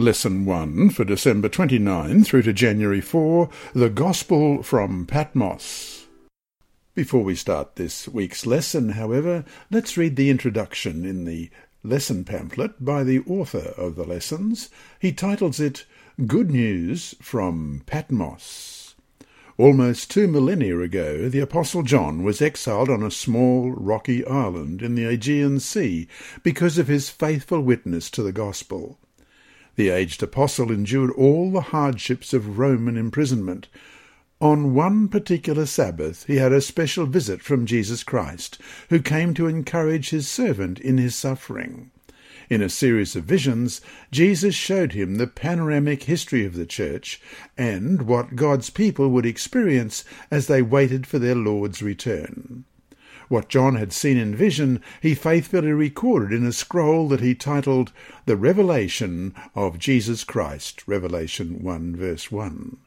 Lesson 1 for December 29 through to January 4, The Gospel from Patmos. Before we start this week's lesson, however, let's read the introduction in the lesson pamphlet by the author of the lessons. He titles it, Good News from Patmos. Almost 2 millennia ago, the Apostle John was exiled on a small, rocky island in the Aegean Sea because of his faithful witness to the gospel. The aged apostle endured all the hardships of Roman imprisonment. On one particular Sabbath he had a special visit from Jesus Christ, who came to encourage his servant in his suffering. In a series of visions, Jesus showed him the panoramic history of the Church and what God's people would experience as they waited for their Lord's return. What John had seen in vision, he faithfully recorded in a scroll that he titled The Revelation of Jesus Christ, Revelation 1, verse 1.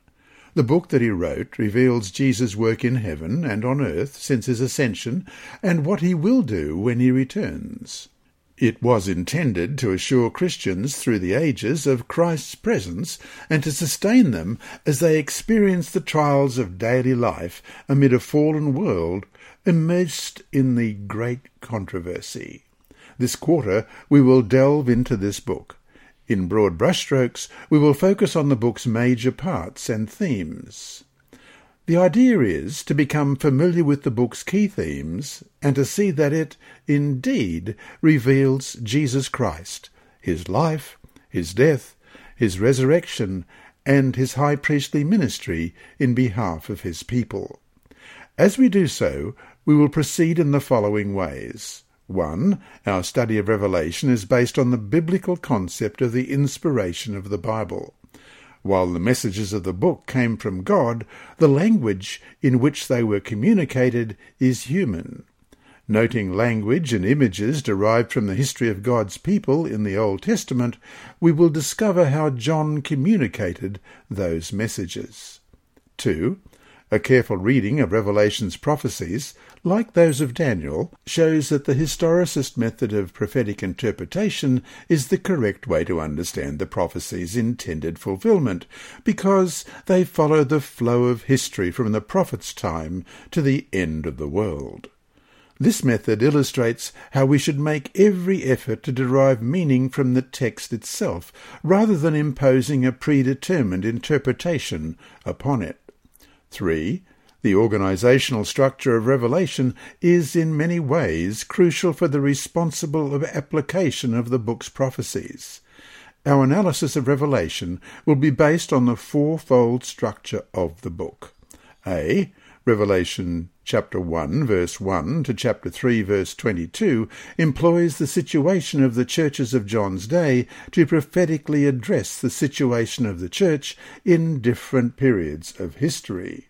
The book that he wrote reveals Jesus' work in heaven and on earth since his ascension and what he will do when he returns. It was intended to assure Christians through the ages of Christ's presence and to sustain them as they experience the trials of daily life amid a fallen world immersed in the great controversy. This quarter we will delve into this book. In broad brushstrokes we will focus on the book's major parts and themes. The idea is to become familiar with the book's key themes and to see that it, indeed, reveals Jesus Christ, his life, his death, his resurrection, and his high priestly ministry in behalf of his people. As we do so, we will proceed in the following ways. 1. Our study of Revelation is based on the biblical concept of the inspiration of the Bible. While the messages of the book came from God, the language in which they were communicated is human. Noting language and images derived from the history of God's people in the Old Testament, we will discover how John communicated those messages. 2. A careful reading of Revelation's prophecies, like those of Daniel, shows that the historicist method of prophetic interpretation is the correct way to understand the prophecy's intended fulfilment, because they follow the flow of history from the prophet's time to the end of the world. This method illustrates how we should make every effort to derive meaning from the text itself, rather than imposing a predetermined interpretation upon it. 3. The organisational structure of Revelation is in many ways crucial for the responsible application of the book's prophecies. Our analysis of Revelation will be based on the fourfold structure of the book. A. Revelation chapter 1 verse 1 to chapter 3 verse 22 employs the situation of the churches of John's day to prophetically address the situation of the church in different periods of history.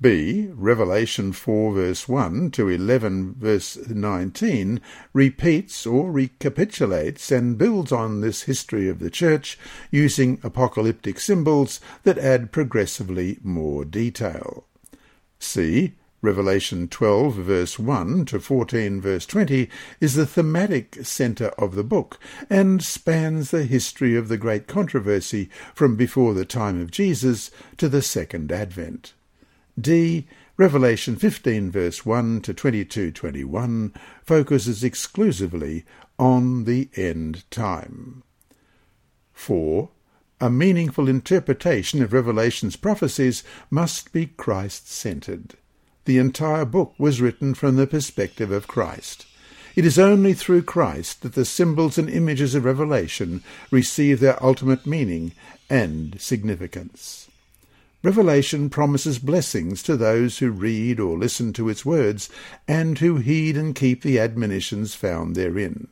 B. Revelation 4 verse 1 to 11 verse 19 repeats or recapitulates and builds on this history of the church using apocalyptic symbols that add progressively more detail. C. Revelation 12 verse 1 to 14 verse 20 is the thematic centre of the book and spans the history of the great controversy from before the time of Jesus to the Second Advent. D. Revelation 15 verse 1 to 22:21 focuses exclusively on the end time. 4. A meaningful interpretation of Revelation's prophecies must be Christ-centred. The entire book was written from the perspective of Christ. It is only through Christ that the symbols and images of Revelation receive their ultimate meaning and significance. Revelation promises blessings to those who read or listen to its words and who heed and keep the admonitions found therein.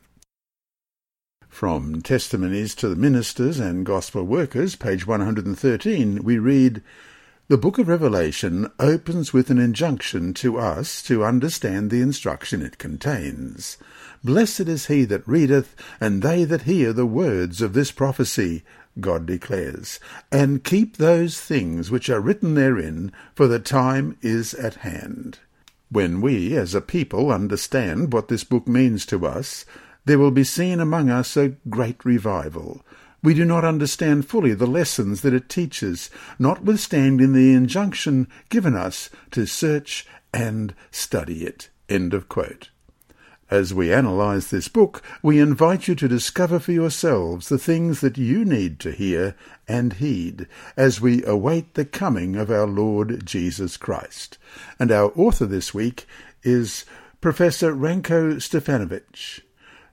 From Testimonies to the Ministers and Gospel Workers, page 113, we read, The Book of Revelation opens with an injunction to us to understand the instruction it contains. Blessed is he that readeth, and they that hear the words of this prophecy, God declares, and keep those things which are written therein, for the time is at hand. When we, as a people, understand what this book means to us, there will be seen among us a great revival. we do not understand fully the lessons that it teaches, notwithstanding the injunction given us to search and study it." End of quote. As we analyse this book, we invite you to discover for yourselves the things that you need to hear and heed as we await the coming of our Lord Jesus Christ. And our author this week is Professor Ranko Stefanovic,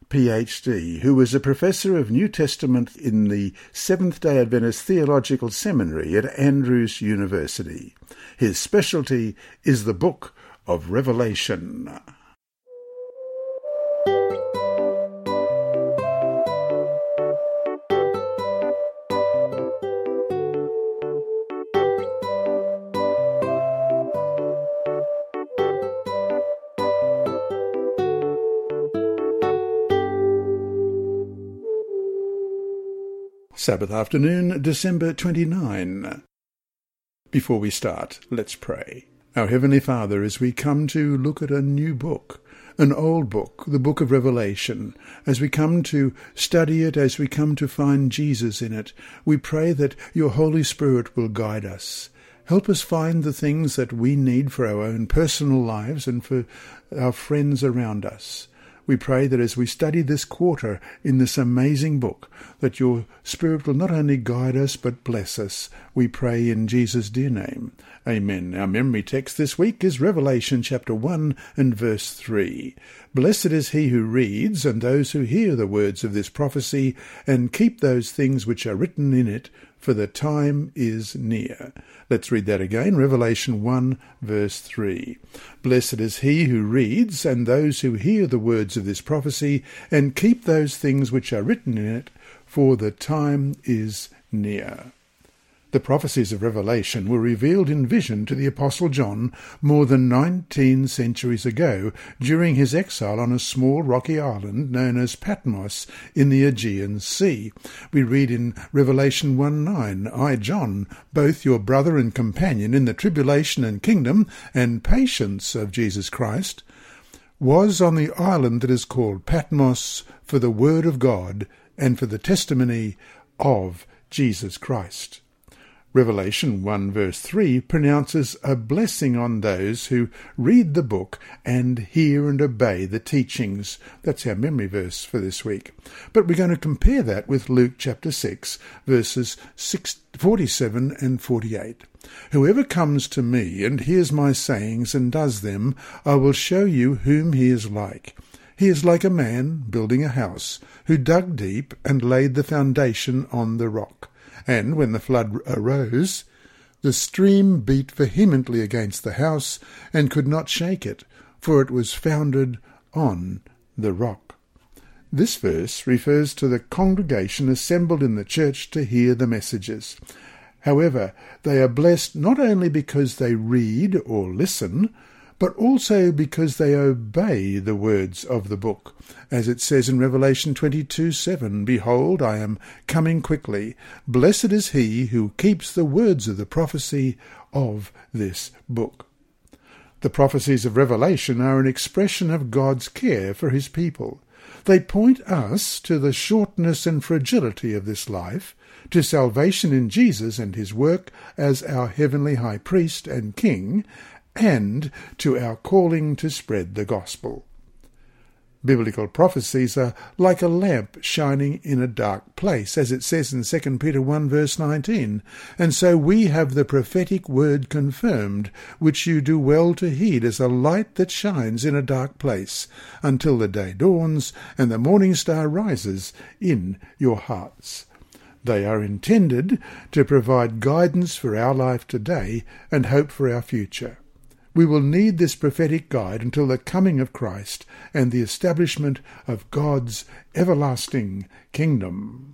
PhD, who was a professor of New Testament in the Seventh-day Adventist Theological Seminary at Andrews University. His specialty is the Book of Revelation. Sabbath afternoon, December 29. Before we start, let's pray. Our Heavenly Father, as we come to look at a new book, an old book, the Book of Revelation, as we come to study it, as we come to find Jesus in it, we pray that your Holy Spirit will guide us. Help us find the things that we need for our own personal lives and for our friends around us. We pray that as we study this quarter in this amazing book, that your Spirit will not only guide us, but bless us. We pray in Jesus' dear name. Amen. Our memory text this week is Revelation chapter 1 and verse 3. "Blessed is he who reads, and those who hear the words of this prophecy, and keep those things which are written in it, for the time is near." Let's read that again, Revelation 1, verse 3. "Blessed is he who reads, and those who hear the words of this prophecy, and keep those things which are written in it, for the time is near." The prophecies of Revelation were revealed in vision to the Apostle John more than 19 centuries ago during his exile on a small rocky island known as Patmos in the Aegean Sea. We read in Revelation 1:9, "I, John, both your brother and companion in the tribulation and kingdom and patience of Jesus Christ, was on the island that is called Patmos for the word of God and for the testimony of Jesus Christ." Revelation 1 verse 3 pronounces a blessing on those who read the book and hear and obey the teachings. That's our memory verse for this week. But we're going to compare that with Luke chapter 6 verses 47 and 48. "Whoever comes to me and hears my sayings and does them, I will show you whom he is like. He is like a man building a house, who dug deep and laid the foundation on the rock. And when the flood arose, the stream beat vehemently against the house and could not shake it, for it was founded on the rock." This verse refers to the congregation assembled in the church to hear the messages. However, they are blessed not only because they read or listen, but also because they obey the words of the book. As it says in Revelation 22:7, "Behold, I am coming quickly. Blessed is he who keeps the words of the prophecy of this book." The prophecies of Revelation are an expression of God's care for his people. They point us to the shortness and fragility of this life, to salvation in Jesus and his work as our heavenly high priest and king, and to our calling to spread the gospel. Biblical prophecies are like a lamp shining in a dark place, as it says in 2 Peter 1 verse 19, "And so we have the prophetic word confirmed, which you do well to heed as a light that shines in a dark place, until the day dawns and the morning star rises in your hearts." They are intended to provide guidance for our life today and hope for our future. We will need this prophetic guide until the coming of Christ and the establishment of God's everlasting kingdom.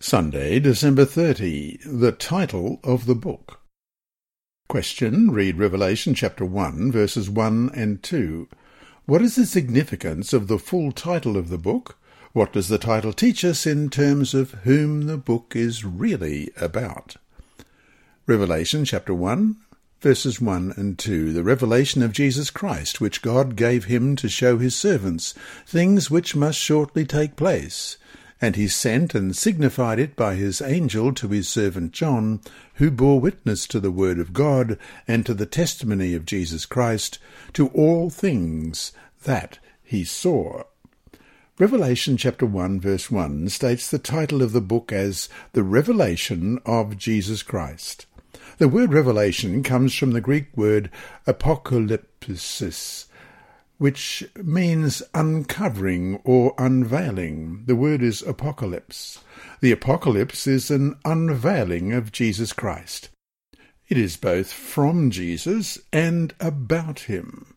Sunday, December 30, the title of the book. Question, read Revelation chapter 1, verses 1 and 2. What is the significance of the full title of the book? What does the title teach us in terms of whom the book is really about? Revelation chapter 1, verses 1 and 2, the revelation of Jesus Christ, which God gave him to show his servants, things which must shortly take place. And he sent and signified it by his angel to his servant John, who bore witness to the word of God and to the testimony of Jesus Christ, to all things that he saw. Revelation chapter 1 verse 1 states the title of the book as The Revelation of Jesus Christ. The word revelation comes from the Greek word apokalypsis, which means uncovering or unveiling. The word is apocalypse. The apocalypse is an unveiling of Jesus Christ. It is both from Jesus and about him.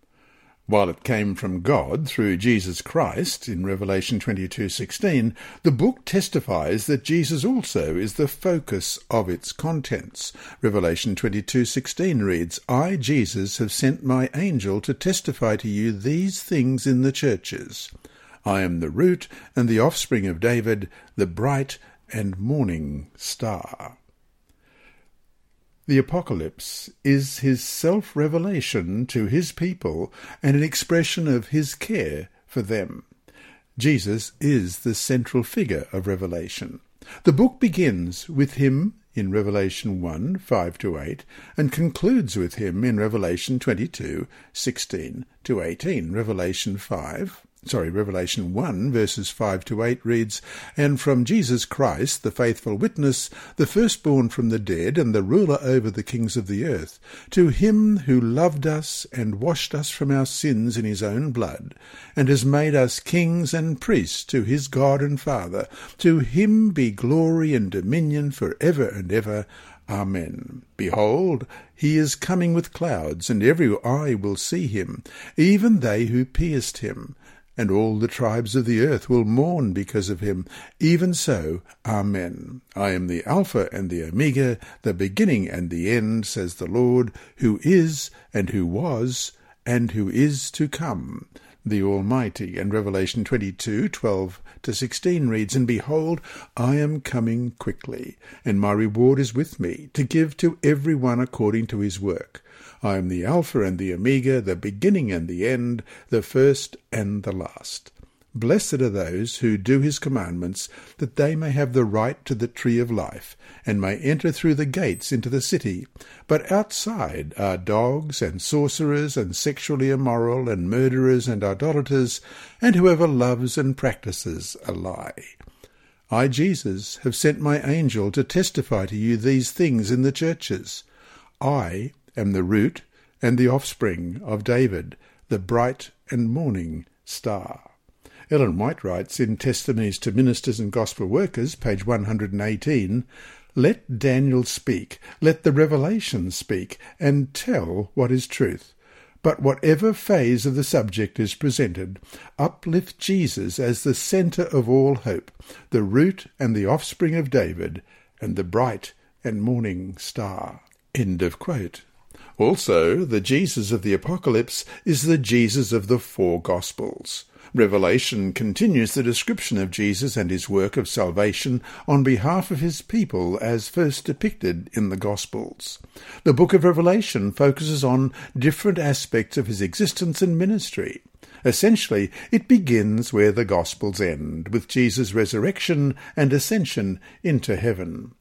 While it came from God through Jesus Christ in Revelation 22:16, the book testifies that Jesus also is the focus of its contents. Revelation 22:16 reads, I, Jesus, have sent my angel to testify to you these things in the churches. I am the root and the offspring of David, the bright and morning star. The Apocalypse is his self-revelation to his people and an expression of his care for them. Jesus is the central figure of Revelation. The book begins with him in Revelation 1, 5-8, and concludes with him in Revelation 22, 16-18. Revelation 1, verses 5-8 reads, And from Jesus Christ, the faithful witness, the firstborn from the dead, and the ruler over the kings of the earth, to him who loved us and washed us from our sins in his own blood, and has made us kings and priests to his God and Father, to him be glory and dominion for ever and ever. Amen. Behold, he is coming with clouds, and every eye will see him, even they who pierced him. And all the tribes of the earth will mourn because of him. Even so, Amen. I am the Alpha and the Omega, the beginning and the end, says the Lord, who is, and who was, and who is to come, the Almighty. And Revelation 22, 12-16 reads, And behold, I am coming quickly, and my reward is with me, to give to every one according to his work. I am the Alpha and the Omega, the beginning and the end, the first and the last. Blessed are those who do his commandments, that they may have the right to the tree of life, and may enter through the gates into the city. But outside are dogs, and sorcerers, and sexually immoral, and murderers, and idolaters, and whoever loves and practices a lie. I, Jesus, have sent my angel to testify to you these things in the churches. I am the root and the offspring of David, the bright and morning star. Ellen White writes in Testimonies to Ministers and Gospel Workers, page 118, Let Daniel speak, let the revelation speak, and tell what is truth. But whatever phase of the subject is presented, uplift Jesus as the centre of all hope, the root and the offspring of David, and the bright and morning star. End of quote. Also, the Jesus of the Apocalypse is the Jesus of the four Gospels. Revelation continues the description of Jesus and his work of salvation on behalf of his people as first depicted in the Gospels. The book of Revelation focuses on different aspects of his existence and ministry. Essentially, it begins where the Gospels end, with Jesus' resurrection and ascension into heaven.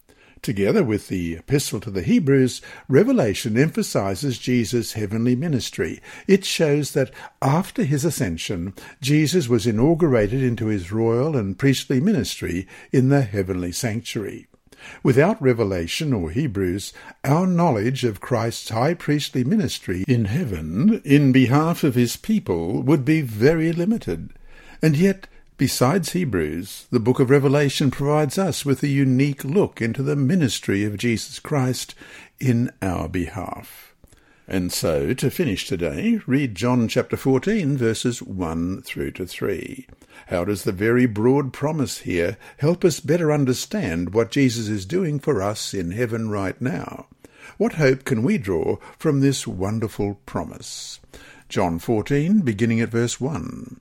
Together with the Epistle to the Hebrews, Revelation emphasizes Jesus' heavenly ministry. It shows that after his ascension, Jesus was inaugurated into his royal and priestly ministry in the heavenly sanctuary. Without Revelation or Hebrews, our knowledge of Christ's high priestly ministry in heaven in behalf of his people would be very limited. And yet, besides Hebrews, the book of Revelation provides us with a unique look into the ministry of Jesus Christ in our behalf. And so, to finish today, read John chapter 14, verses 1-3. How does the very broad promise here help us better understand what Jesus is doing for us in heaven right now? What hope can we draw from this wonderful promise? John 14, beginning at verse 1.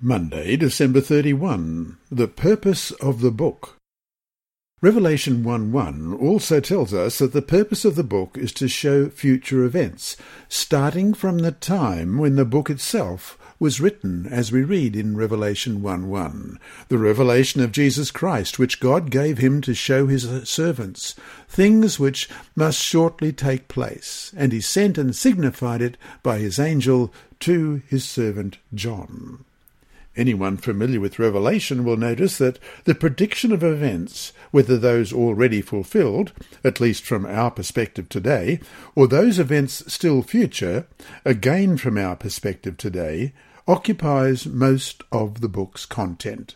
Monday, December 31. The Purpose of the Book. Revelation 1:1 also tells us that the purpose of the book is to show future events, starting from the time when the book itself was written, as we read in Revelation 1:1, the revelation of Jesus Christ, which God gave him to show his servants, things which must shortly take place, and he sent and signified it by his angel to his servant John. Anyone familiar with Revelation will notice that the prediction of events, whether those already fulfilled, at least from our perspective today, or those events still future, again from our perspective today, occupies most of the book's content.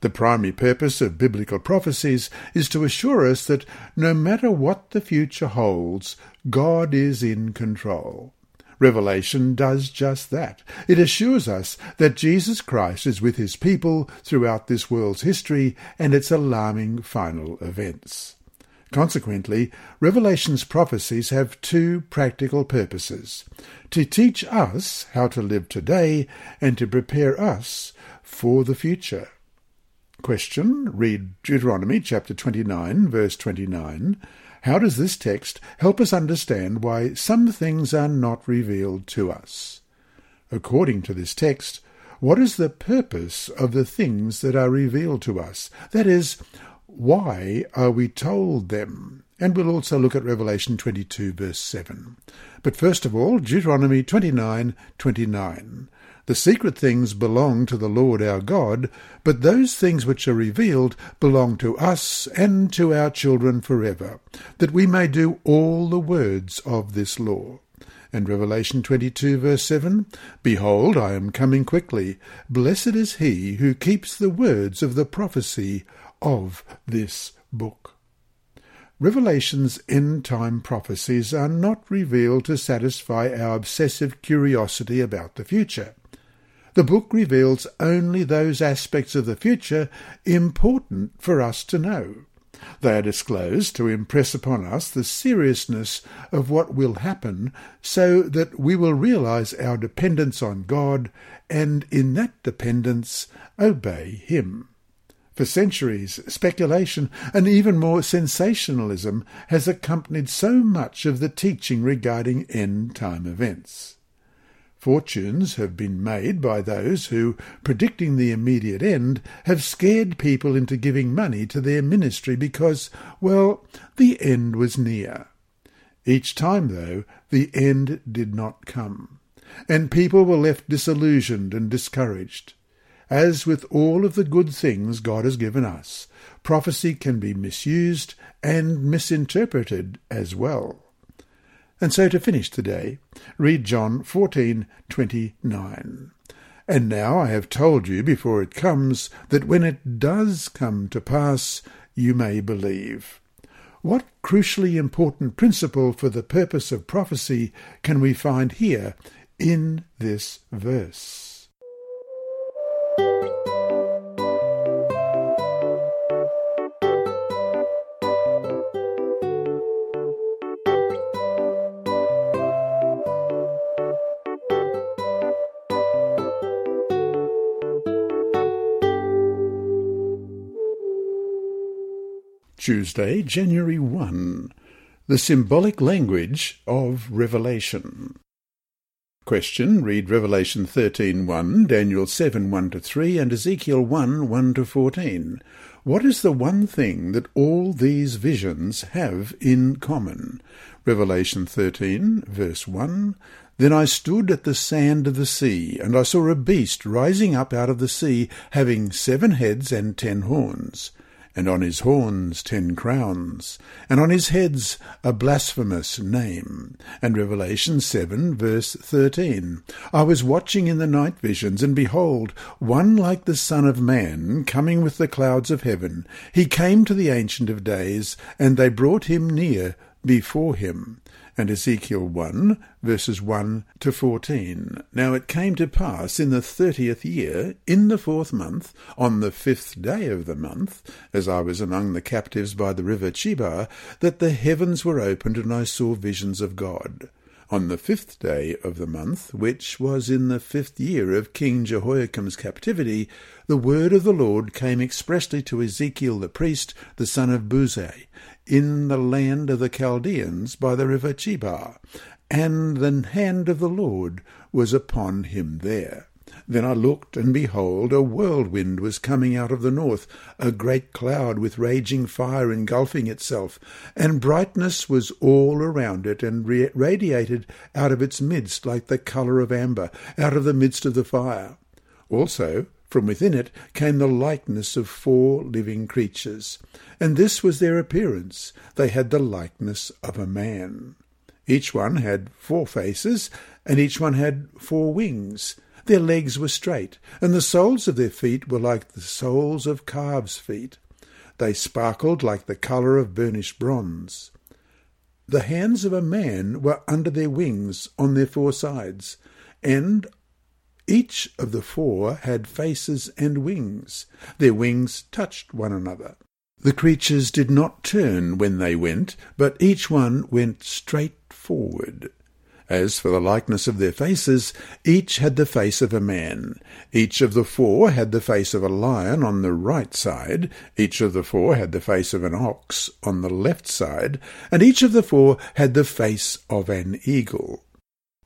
The primary purpose of biblical prophecies is to assure us that no matter what the future holds, God is in control. Revelation does just that. It assures us that Jesus Christ is with his people throughout this world's history and its alarming final events. Consequently, Revelation's prophecies have two practical purposes: to teach us how to live today and to prepare us for the future. Question: read Deuteronomy chapter 29, verse 29. How does this text help us understand why some things are not revealed to us? According to this text, what is the purpose of the things that are revealed to us? That is, why are we told them? And we'll also look at Revelation 22, verse 7. But first of all, Deuteronomy 29:29. The secret things belong to the Lord our God, but those things which are revealed belong to us and to our children forever, that we may do all the words of this law. And Revelation 22, verse 7, Behold, I am coming quickly. Blessed is he who keeps the words of the prophecy of this book. Revelation's end-time prophecies are not revealed to satisfy our obsessive curiosity about the future. The book reveals only those aspects of the future important for us to know. They are disclosed to impress upon us the seriousness of what will happen so that we will realize our dependence on God and in that dependence obey him. For centuries, speculation and even more sensationalism has accompanied so much of the teaching regarding end-time events. Fortunes have been made by those who, predicting the immediate end, have scared people into giving money to their ministry because, well, the end was near. Each time, though, the end did not come, and people were left disillusioned and discouraged. As with all of the good things God has given us, prophecy can be misused and misinterpreted as well. And so to finish today, read John 14:29. And now I have told you before it comes, that when it does come to pass, you may believe. What crucially important principle for the purpose of prophecy can we find here in this verse? Tuesday, January 1. The Symbolic Language of Revelation. Question: read Revelation 13:1, Daniel 7:1-3, and Ezekiel 1:1-14. What is the one thing that all these visions have in common? Revelation 13, verse 1. Then I stood at the sand of the sea, and I saw a beast rising up out of the sea, having 7 heads and 10 horns, and on his horns 10 crowns, and on his heads a blasphemous name. And Revelation 7, verse 13. I was watching in the night visions, and behold, one like the Son of Man, coming with the clouds of heaven. He came to the Ancient of Days, and they brought him near before him. And Ezekiel 1, verses 1 to 14. Now it came to pass in the 30th year, in the 4th month, on the 5th day of the month, as I was among the captives by the river Chebar, that the heavens were opened, and I saw visions of God. On the 5th day of the month, which was in the 5th year of King Jehoiakim's captivity, the word of the Lord came expressly to Ezekiel the priest, the son of Buzi, in the land of the Chaldeans by the river Chebar, and the hand of the Lord was upon him there. Then I looked, and behold, a whirlwind was coming out of the north, a great cloud with raging fire engulfing itself, and brightness was all around it, and radiated out of its midst like the colour of amber, out of the midst of the fire. Also, from within it came the likeness of 4 living creatures, and this was their appearance. They had the likeness of a man. Each one had 4 faces, and each one had 4 wings. Their legs were straight, and the soles of their feet were like the soles of calves' feet. They sparkled like the colour of burnished bronze. The hands of a man were under their wings on their 4 sides, and each of the 4 had faces and wings. Their wings touched one another. The creatures did not turn when they went, but each one went straight forward. As for the likeness of their faces, each had the face of a man. Each of the 4 had the face of a lion on the right side, each of the 4 had the face of an ox on the left side, and each of the 4 had the face of an eagle.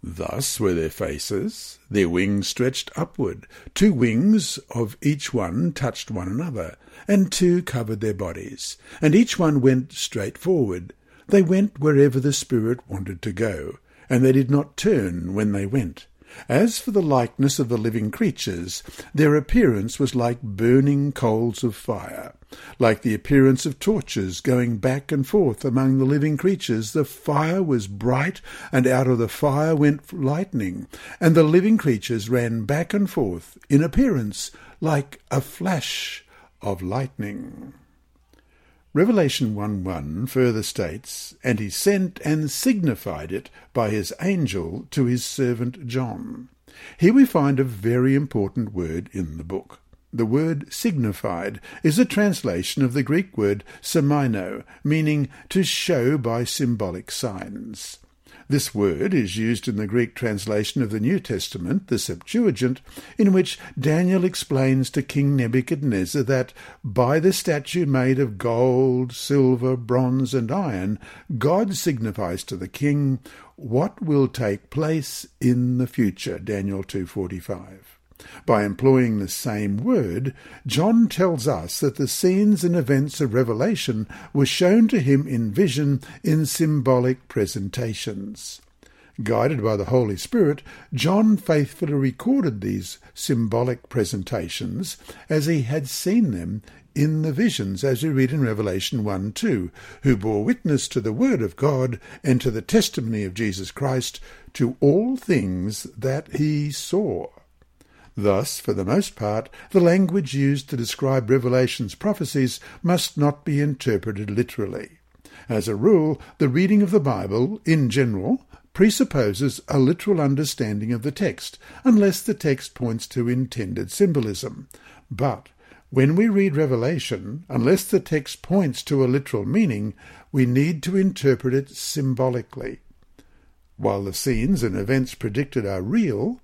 Thus were their faces, their wings stretched upward. 2 wings of each one touched one another, and 2 covered their bodies, and each one went straight forward. They went wherever the Spirit wanted to go, and they did not turn when they went. As for the likeness of the living creatures, their appearance was like burning coals of fire, like the appearance of torches going back and forth among the living creatures. The fire was bright, and out of the fire went lightning, and the living creatures ran back and forth in appearance like a flash of lightning. Revelation 1:1 further states, "And he sent and signified it by his angel to his servant John." Here we find a very important word in the book. The word signified is a translation of the Greek word semino, meaning to show by symbolic signs. This word is used in the Greek translation of the New Testament, the Septuagint, in which Daniel explains to King Nebuchadnezzar that by the statue made of gold, silver, bronze, and iron, God signifies to the king what will take place in the future, Daniel 2:45. By employing the same word, John tells us that the scenes and events of Revelation were shown to him in vision in symbolic presentations. Guided by the Holy Spirit, John faithfully recorded these symbolic presentations as he had seen them in the visions, as we read in Revelation 1:2, "Who bore witness to the word of God and to the testimony of Jesus Christ, to all things that he saw." Thus, for the most part, the language used to describe Revelation's prophecies must not be interpreted literally. As a rule, the reading of the Bible, in general, presupposes a literal understanding of the text, unless the text points to intended symbolism. But when we read Revelation, unless the text points to a literal meaning, we need to interpret it symbolically. While the scenes and events predicted are real,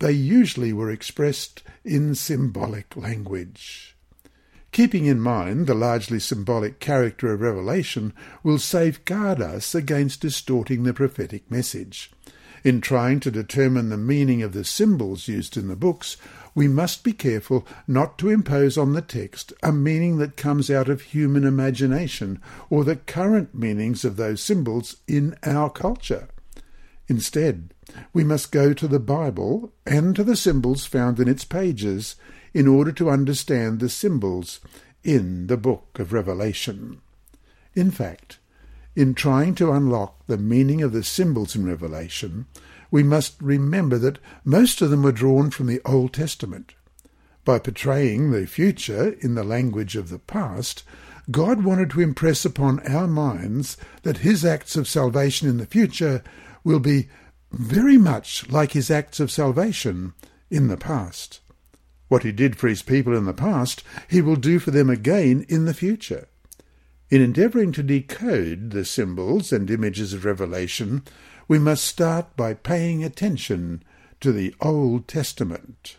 they usually were expressed in symbolic language. Keeping in mind the largely symbolic character of Revelation will safeguard us against distorting the prophetic message. In trying to determine the meaning of the symbols used in the books, we must be careful not to impose on the text a meaning that comes out of human imagination or the current meanings of those symbols in our culture. Instead, we must go to the Bible and to the symbols found in its pages in order to understand the symbols in the book of Revelation. In fact, in trying to unlock the meaning of the symbols in Revelation, we must remember that most of them were drawn from the Old Testament. By portraying the future in the language of the past, God wanted to impress upon our minds that his acts of salvation in the future will be very much like his acts of salvation in the past. What he did for his people in the past, he will do for them again in the future. In endeavouring to decode the symbols and images of Revelation, we must start by paying attention to the Old Testament.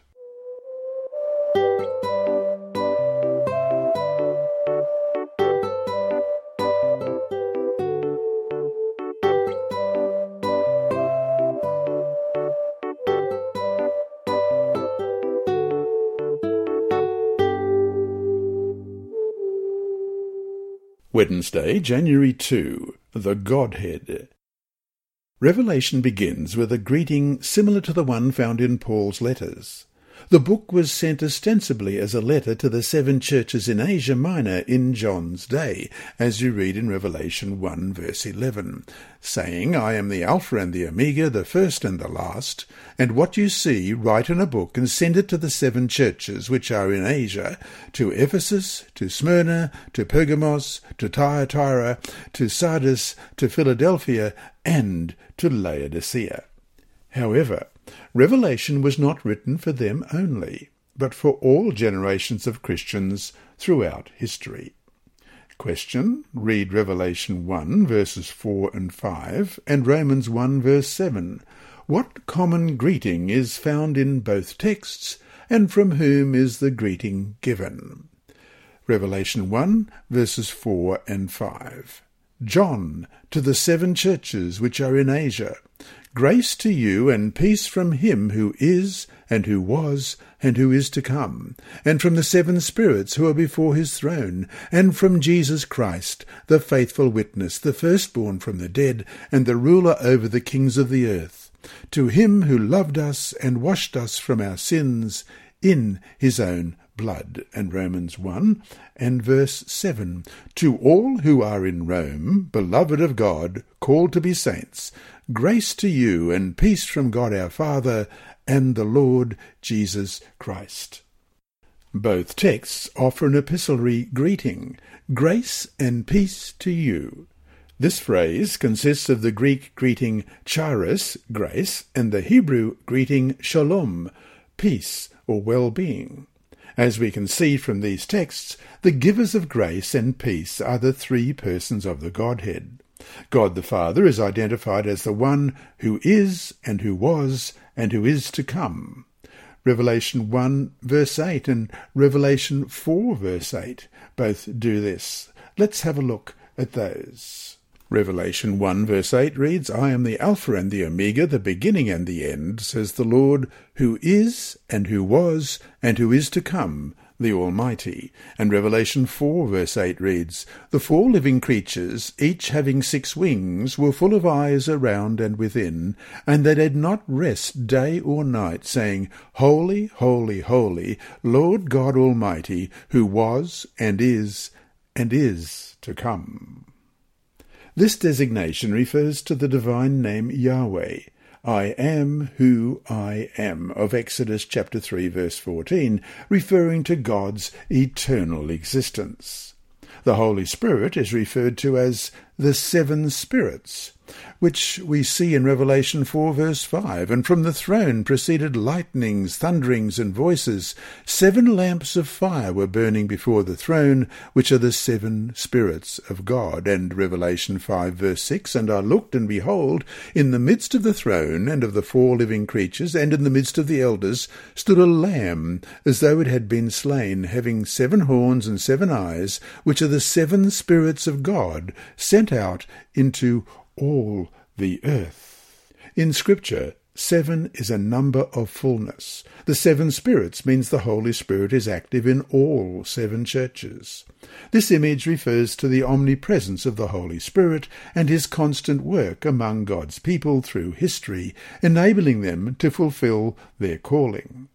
Wednesday, January 2, The Godhead. Revelation begins with a greeting similar to the one found in Paul's letters. The book was sent ostensibly as a letter to the seven churches in Asia Minor in John's day, as you read in Revelation 1 verse 11, saying, "I am the Alpha and the Omega, the first and the last, and what you see write in a book and send it to the seven churches which are in Asia, to Ephesus, to Smyrna, to Pergamos, to Thyatira, to Sardis, to Philadelphia, and to Laodicea." However, Revelation was not written for them only, but for all generations of Christians throughout history. Question: read Revelation 1 verses 4 and 5 and Romans 1 verse 7. What common greeting is found in both texts, and from whom is the greeting given? Revelation 1 verses 4 and 5. John, to the seven churches which are in Asia, grace to you and peace from him who is, and who was, and who is to come, and from the seven spirits who are before his throne, and from Jesus Christ, the faithful witness, the firstborn from the dead, and the ruler over the kings of the earth, to him who loved us and washed us from our sins in his own blood. And Romans 1 and verse 7, to all who are in Rome, beloved of God, called to be saints, grace to you and peace from God our Father and the Lord Jesus Christ. Both texts offer an epistolary greeting, grace and peace to you. This phrase consists of the Greek greeting charis, grace, and the Hebrew greeting shalom, peace or well-being. As we can see from these texts, the givers of grace and peace are the three persons of the Godhead. God the Father is identified as the one who is, and who was, and who is to come. Revelation 1 verse 8 and Revelation 4 verse 8 both do this. Let's have a look at those. Revelation 1 verse 8 reads, "I am the Alpha and the Omega, the beginning and the end, says the Lord, who is, and who was, and who is to come, the Almighty." And Revelation 4 verse 8 reads, "The four living creatures, each having six wings, were full of eyes around and within, and they did not rest day or night, saying, Holy, holy, holy, Lord God Almighty, who was, and is to come." This designation refers to the divine name Yahweh, I am who I am, of Exodus chapter 3 verse 14, referring to God's eternal existence. The Holy Spirit is referred to as the seven spirits, which we see in Revelation 4 verse 5, and from the throne proceeded lightnings, thunderings, and voices. Seven lamps of fire were burning before the throne, which are the seven spirits of God. And Revelation 5 verse 6, "And I looked, and behold, in the midst of the throne, and of the four living creatures, and in the midst of the elders, stood a lamb, as though it had been slain, having seven horns and seven eyes, which are the seven spirits of God, sent out into all the earth." In Scripture, Seven is a number of fullness. The seven spirits means the Holy Spirit is active in all seven churches. This image refers to the omnipresence of the Holy Spirit and his constant work among God's people through history, enabling them to fulfill their calling.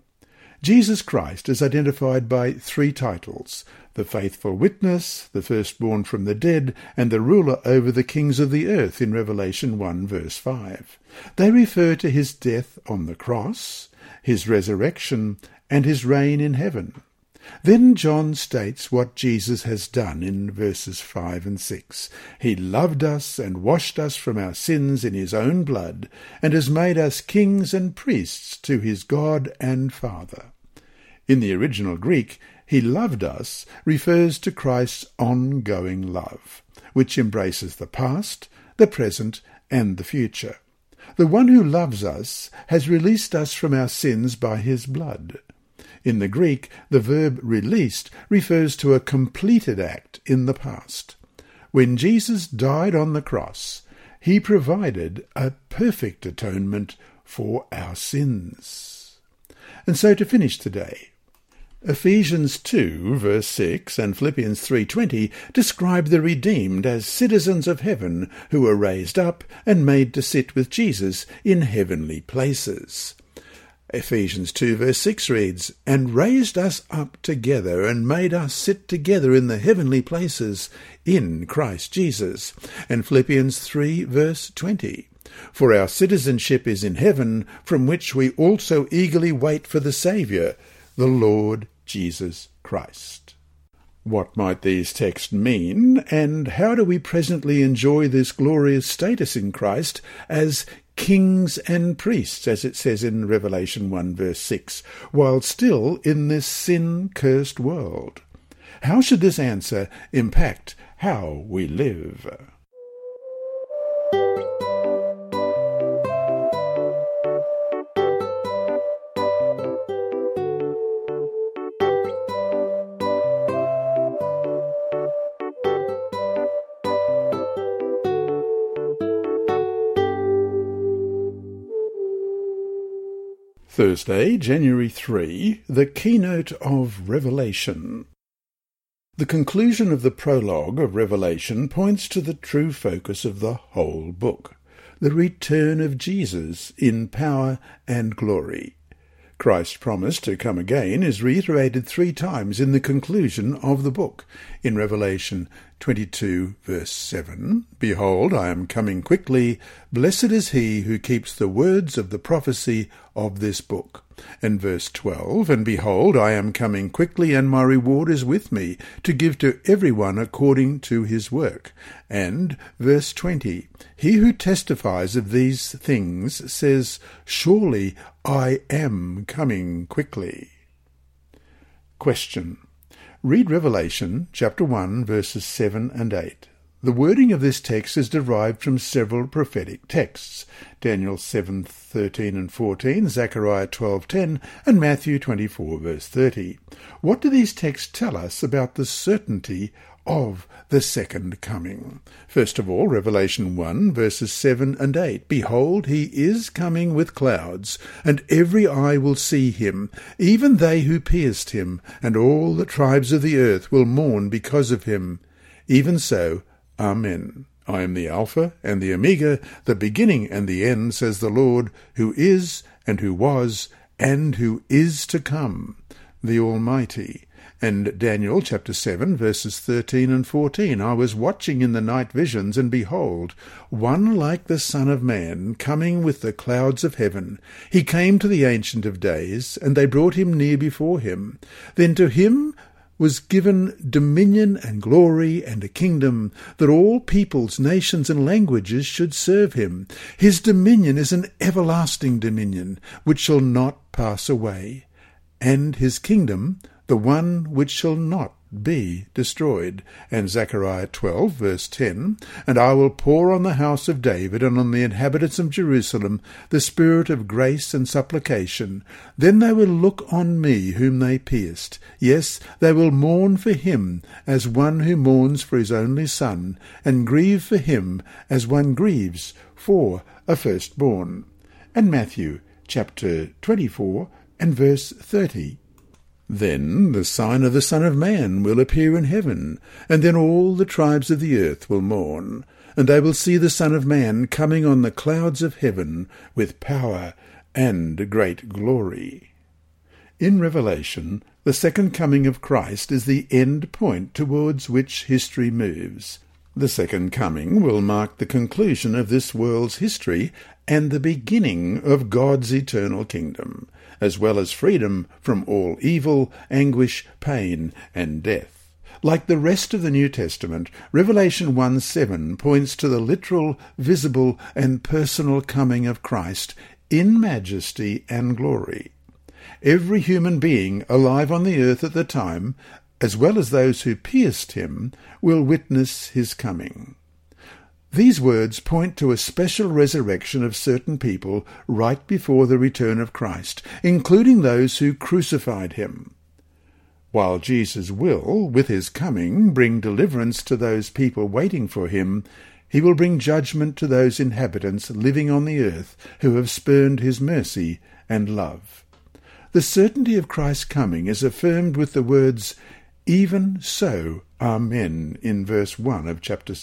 Jesus Christ is identified by three titles: the faithful witness, the firstborn from the dead, and the ruler over the kings of the earth in Revelation 1 verse 5. They refer to his death on the cross, his resurrection, and his reign in heaven. Then John states what Jesus has done in verses 5 and 6. He loved us and washed us from our sins in his own blood, and has made us kings and priests to his God and Father. In the original Greek, he loved us refers to Christ's ongoing love, which embraces the past, the present, and the future. The one who loves us has released us from our sins by his blood. In the Greek, the verb released refers to a completed act in the past. When Jesus died on the cross, he provided a perfect atonement for our sins. And so to finish today, Ephesians 2 verse 6 and Philippians 3:20 describe the redeemed as citizens of heaven who were raised up and made to sit with Jesus in heavenly places. Ephesians 2 verse 6 reads, "And raised us up together, and made us sit together in the heavenly places in Christ Jesus." And Philippians 3 verse 20, "For our citizenship is in heaven, from which we also eagerly wait for the Saviour, the Lord Jesus Christ." What might these texts mean, and how do we presently enjoy this glorious status in Christ as kings and priests, as it says in Revelation 1 verse 6, while still in this sin-cursed world? How should this answer impact how we live? Thursday, January 3, the keynote of Revelation. The conclusion of the prologue of Revelation points to the true focus of the whole book, the return of Jesus in power and glory. Christ's promise to come again is reiterated three times in the conclusion of the book. In Revelation 22 verse 7, "Behold, I am coming quickly. Blessed is he who keeps the words of the prophecy of this book." And verse 12, "And behold, I am coming quickly, and my reward is with me, to give to everyone according to his work." And verse 20, "He who testifies of these things says, Surely I am coming quickly." Question. Read Revelation chapter 1 verses 7 and 8. The wording of this text is derived from several prophetic texts: Daniel 7:13 and 14, Zechariah 12:10, and Matthew 24 verse 30. What do these texts tell us about the certainty of the second coming? First of all, Revelation 1 verses 7 and 8, "Behold, he is coming with clouds, and every eye will see him, even they who pierced him, and all the tribes of the earth will mourn because of him. Even so, Amen. I am the Alpha and the Omega, the beginning and the end, says the Lord, who is, and who was, and who is to come, the Almighty." And Daniel chapter 7 verses 13 and 14, "I was watching in the night visions, and behold, one like the Son of Man, coming with the clouds of heaven. He came to the Ancient of Days, and they brought him near before him. Then to him was given dominion and glory and a kingdom, that all peoples, nations, and languages should serve him. His dominion is an everlasting dominion, which shall not pass away, and his kingdom the one which shall not be destroyed." And Zechariah 12 verse 10, "And I will pour on the house of David and on the inhabitants of Jerusalem the spirit of grace and supplication. Then they will look on me whom they pierced. Yes, they will mourn for him as one who mourns for his only son, and grieve for him as one grieves for a firstborn." and Matthew chapter 24 and verse 30. Then the sign of the Son of Man will appear in heaven, and then all the tribes of the earth will mourn, and they will see the Son of Man coming on the clouds of heaven with power and great glory. In Revelation, the second coming of Christ is the end point towards which history moves. The second coming will mark the conclusion of this world's history and the beginning of God's eternal kingdom, as well as freedom from all evil, anguish, pain, and death. Like the rest of the New Testament, Revelation 1:7 points to the literal, visible, and personal coming of Christ in majesty and glory. Every human being alive on the earth at the time, as well as those who pierced him, will witness his coming. These words point to a special resurrection of certain people right before the return of Christ, including those who crucified him. While Jesus will, with his coming, bring deliverance to those people waiting for him, he will bring judgment to those inhabitants living on the earth who have spurned his mercy and love. The certainty of Christ's coming is affirmed with the words, "Even so, Amen," in verse 7 of chapter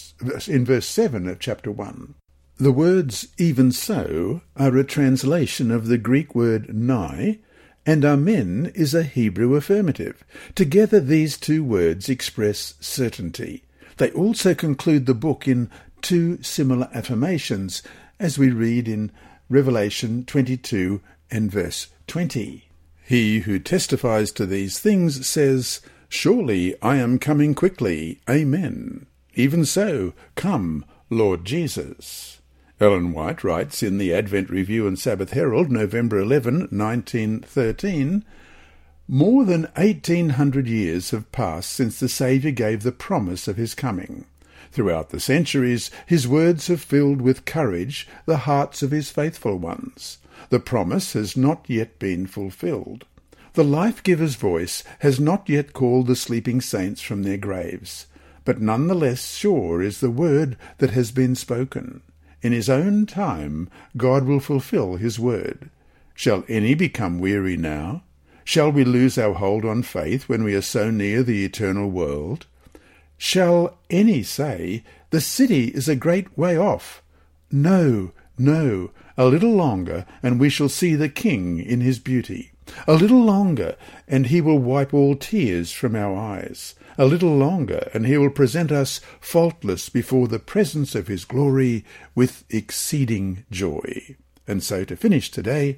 1. The words "even so" are a translation of the Greek word nigh, and Amen is a Hebrew affirmative. Together these two words express certainty. They also conclude the book in two similar affirmations, as we read in Revelation 22 and verse 20. He who testifies to these things says, "Surely I am coming quickly. Amen. Even so, come, Lord Jesus." Ellen White writes in the Advent Review and Sabbath Herald, November 11, 1913, "More than 1,800 years have passed since the Saviour gave the promise of his coming. Throughout the centuries, his words have filled with courage the hearts of his faithful ones. The promise has not yet been fulfilled. The life-giver's voice has not yet called the sleeping saints from their graves, but none the less sure is the word that has been spoken. In his own time God will fulfil his word. Shall any become weary now? Shall we lose our hold on faith when we are so near the eternal world? Shall any say, 'The city is a great way off'? No, no, a little longer and we shall see the King in his beauty. A little longer, and he will wipe all tears from our eyes. A little longer, and he will present us faultless before the presence of his glory with exceeding joy." And so, to finish today,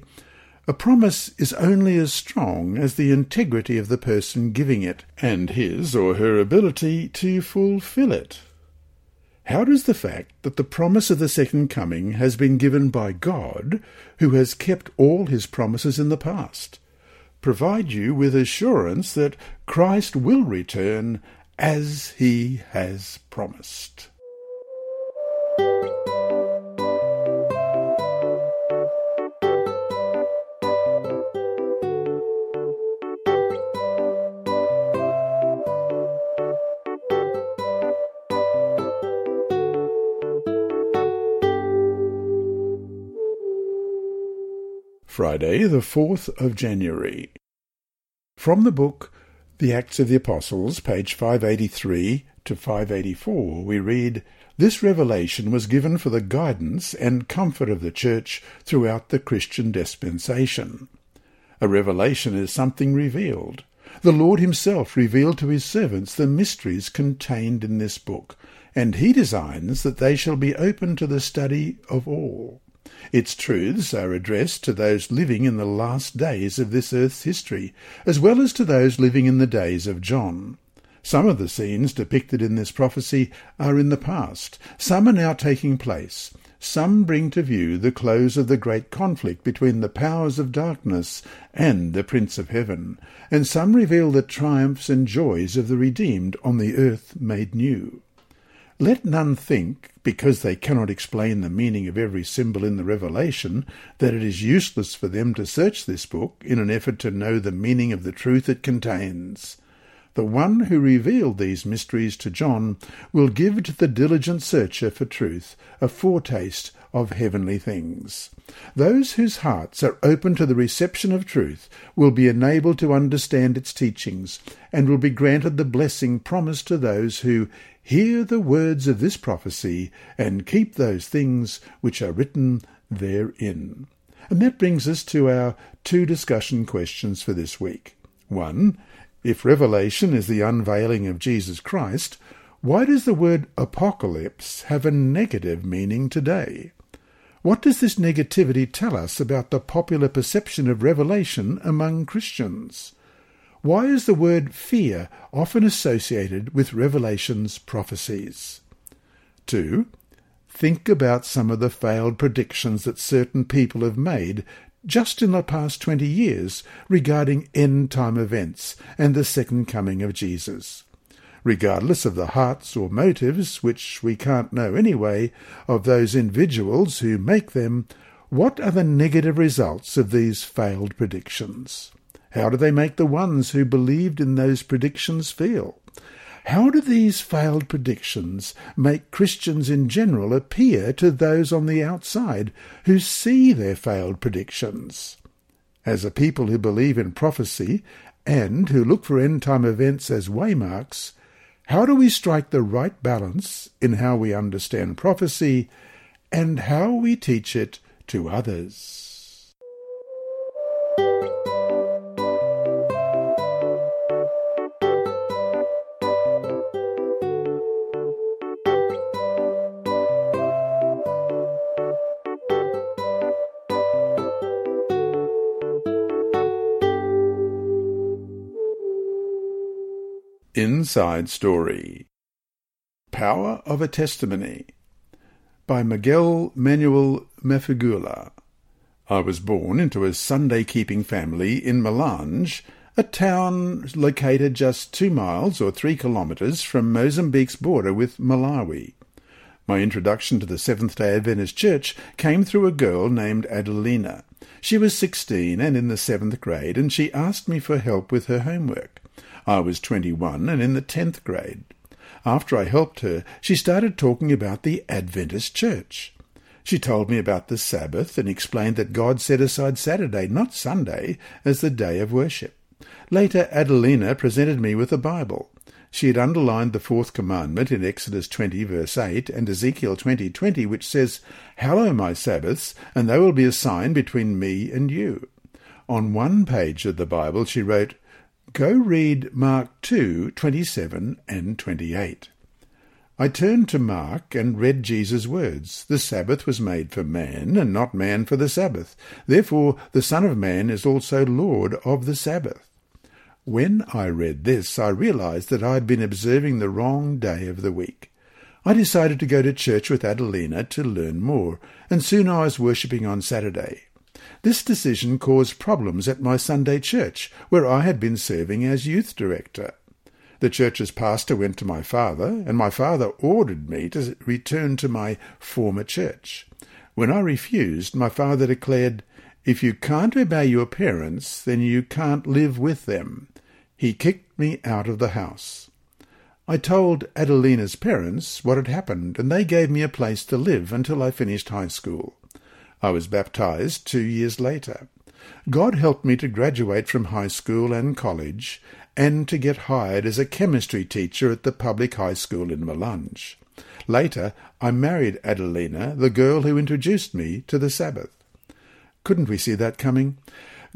a promise is only as strong as the integrity of the person giving it and his or her ability to fulfill it. How does the fact that the promise of the second coming has been given by God, who has kept all his promises in the past, provide you with assurance that Christ will return as he has promised? Friday, the 4th of January. From the book The Acts of the Apostles, page 583 to 584, we read, "This revelation was given for the guidance and comfort of the Church throughout the Christian dispensation." A revelation is something revealed. The Lord himself revealed to his servants the mysteries contained in this book, and he designs that they shall be open to the study of all. Its truths are addressed to those living in the last days of this earth's history, as well as to those living in the days of John. Some of the scenes depicted in this prophecy are in the past, some are now taking place, some bring to view the close of the great conflict between the powers of darkness and the Prince of Heaven, and some reveal the triumphs and joys of the redeemed on the earth made new. Let none think, because they cannot explain the meaning of every symbol in the revelation, that it is useless for them to search this book in an effort to know the meaning of the truth it contains. the one who revealed these mysteries to John will give to the diligent searcher for truth a foretaste of heavenly things. Those whose hearts are open to the reception of truth will be enabled to understand its teachings and will be granted the blessing promised to those who hear the words of this prophecy and keep those things which are written therein. And that brings us to our two discussion questions for this week. 1. If Revelation is the unveiling of Jesus Christ, why does the word apocalypse have a negative meaning today? What does this negativity tell us about the popular perception of Revelation among Christians? Why is the word fear often associated with Revelation's prophecies? 2. Think about some of the failed predictions that certain people have made just in the past 20 years regarding end-time events and the second coming of Jesus. Regardless of the hearts or motives, which we can't know anyway, of those individuals who make them, what are the negative results of these failed predictions? How do they make the ones who believed in those predictions feel? How do these failed predictions make Christians in general appear to those on the outside who see their failed predictions? As a people who believe in prophecy and who look for end-time events as waymarks, how do we strike the right balance in how we understand prophecy and how we teach it to others? Inside Story. Power of a Testimony by Miguel Manuel Mefugula. I was born into a Sunday-keeping family in Melange, a town located just 2 miles or 3 kilometres from Mozambique's border with Malawi. My introduction to the Seventh-day Adventist Church came through a girl named Adelina. She was 16 and in the 7th grade, and she asked me for help with her homework. I was 21 and in the 10th grade. After I helped her, she started talking about the Adventist Church. She told me about the Sabbath and explained that God set aside Saturday, not Sunday, as the day of worship. Later, Adelina presented me with a Bible. She had underlined the fourth commandment in Exodus 20, verse 8, and Ezekiel 20:20, which says, "Hallow my Sabbaths, and they will be a sign between me and you." On one page of the Bible, she wrote, "Go read Mark 2:27 and 28. I turned to Mark and read Jesus' words, "The Sabbath was made for man, and not man for the Sabbath. Therefore the Son of Man is also Lord of the Sabbath." When I read this, I realized that I had been observing the wrong day of the week. I decided to go to church with Adelina to learn more, and soon I was worshipping on Saturday. This decision caused problems at my Sunday church, where I had been serving as youth director. The church's pastor went to my father, and my father ordered me to return to my former church. When I refused, my father declared, "If you can't obey your parents, then you can't live with them." He kicked me out of the house. I told Adelina's parents what had happened, and they gave me a place to live until I finished high school. I was baptized 2 years later. God helped me to graduate from high school and college and to get hired as a chemistry teacher at the public high school in Melange. Later, I married Adelina, the girl who introduced me to the Sabbath. Couldn't we see that coming?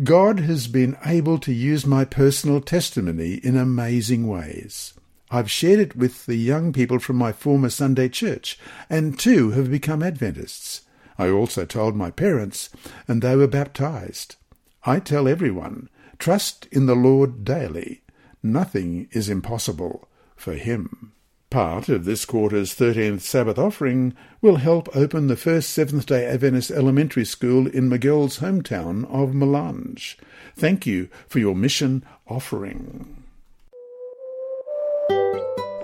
God has been able to use my personal testimony in amazing ways. I've shared it with the young people from my former Sunday church, and 2 have become Adventists. I also told my parents, and they were baptized. I tell everyone, trust in the Lord daily. Nothing is impossible for him. Part of this quarter's 13th Sabbath offering will help open the first Seventh-day Adventist elementary school in Miguel's hometown of Melange. Thank you for your mission offering.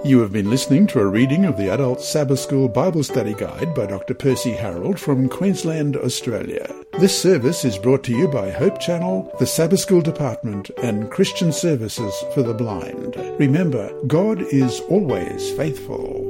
You have been listening to a reading of the Adult Sabbath School Bible Study Guide by Dr. Percy Harold from Queensland, Australia. This service is brought to you by Hope Channel, the Sabbath School Department, and Christian Services for the Blind. Remember, God is always faithful.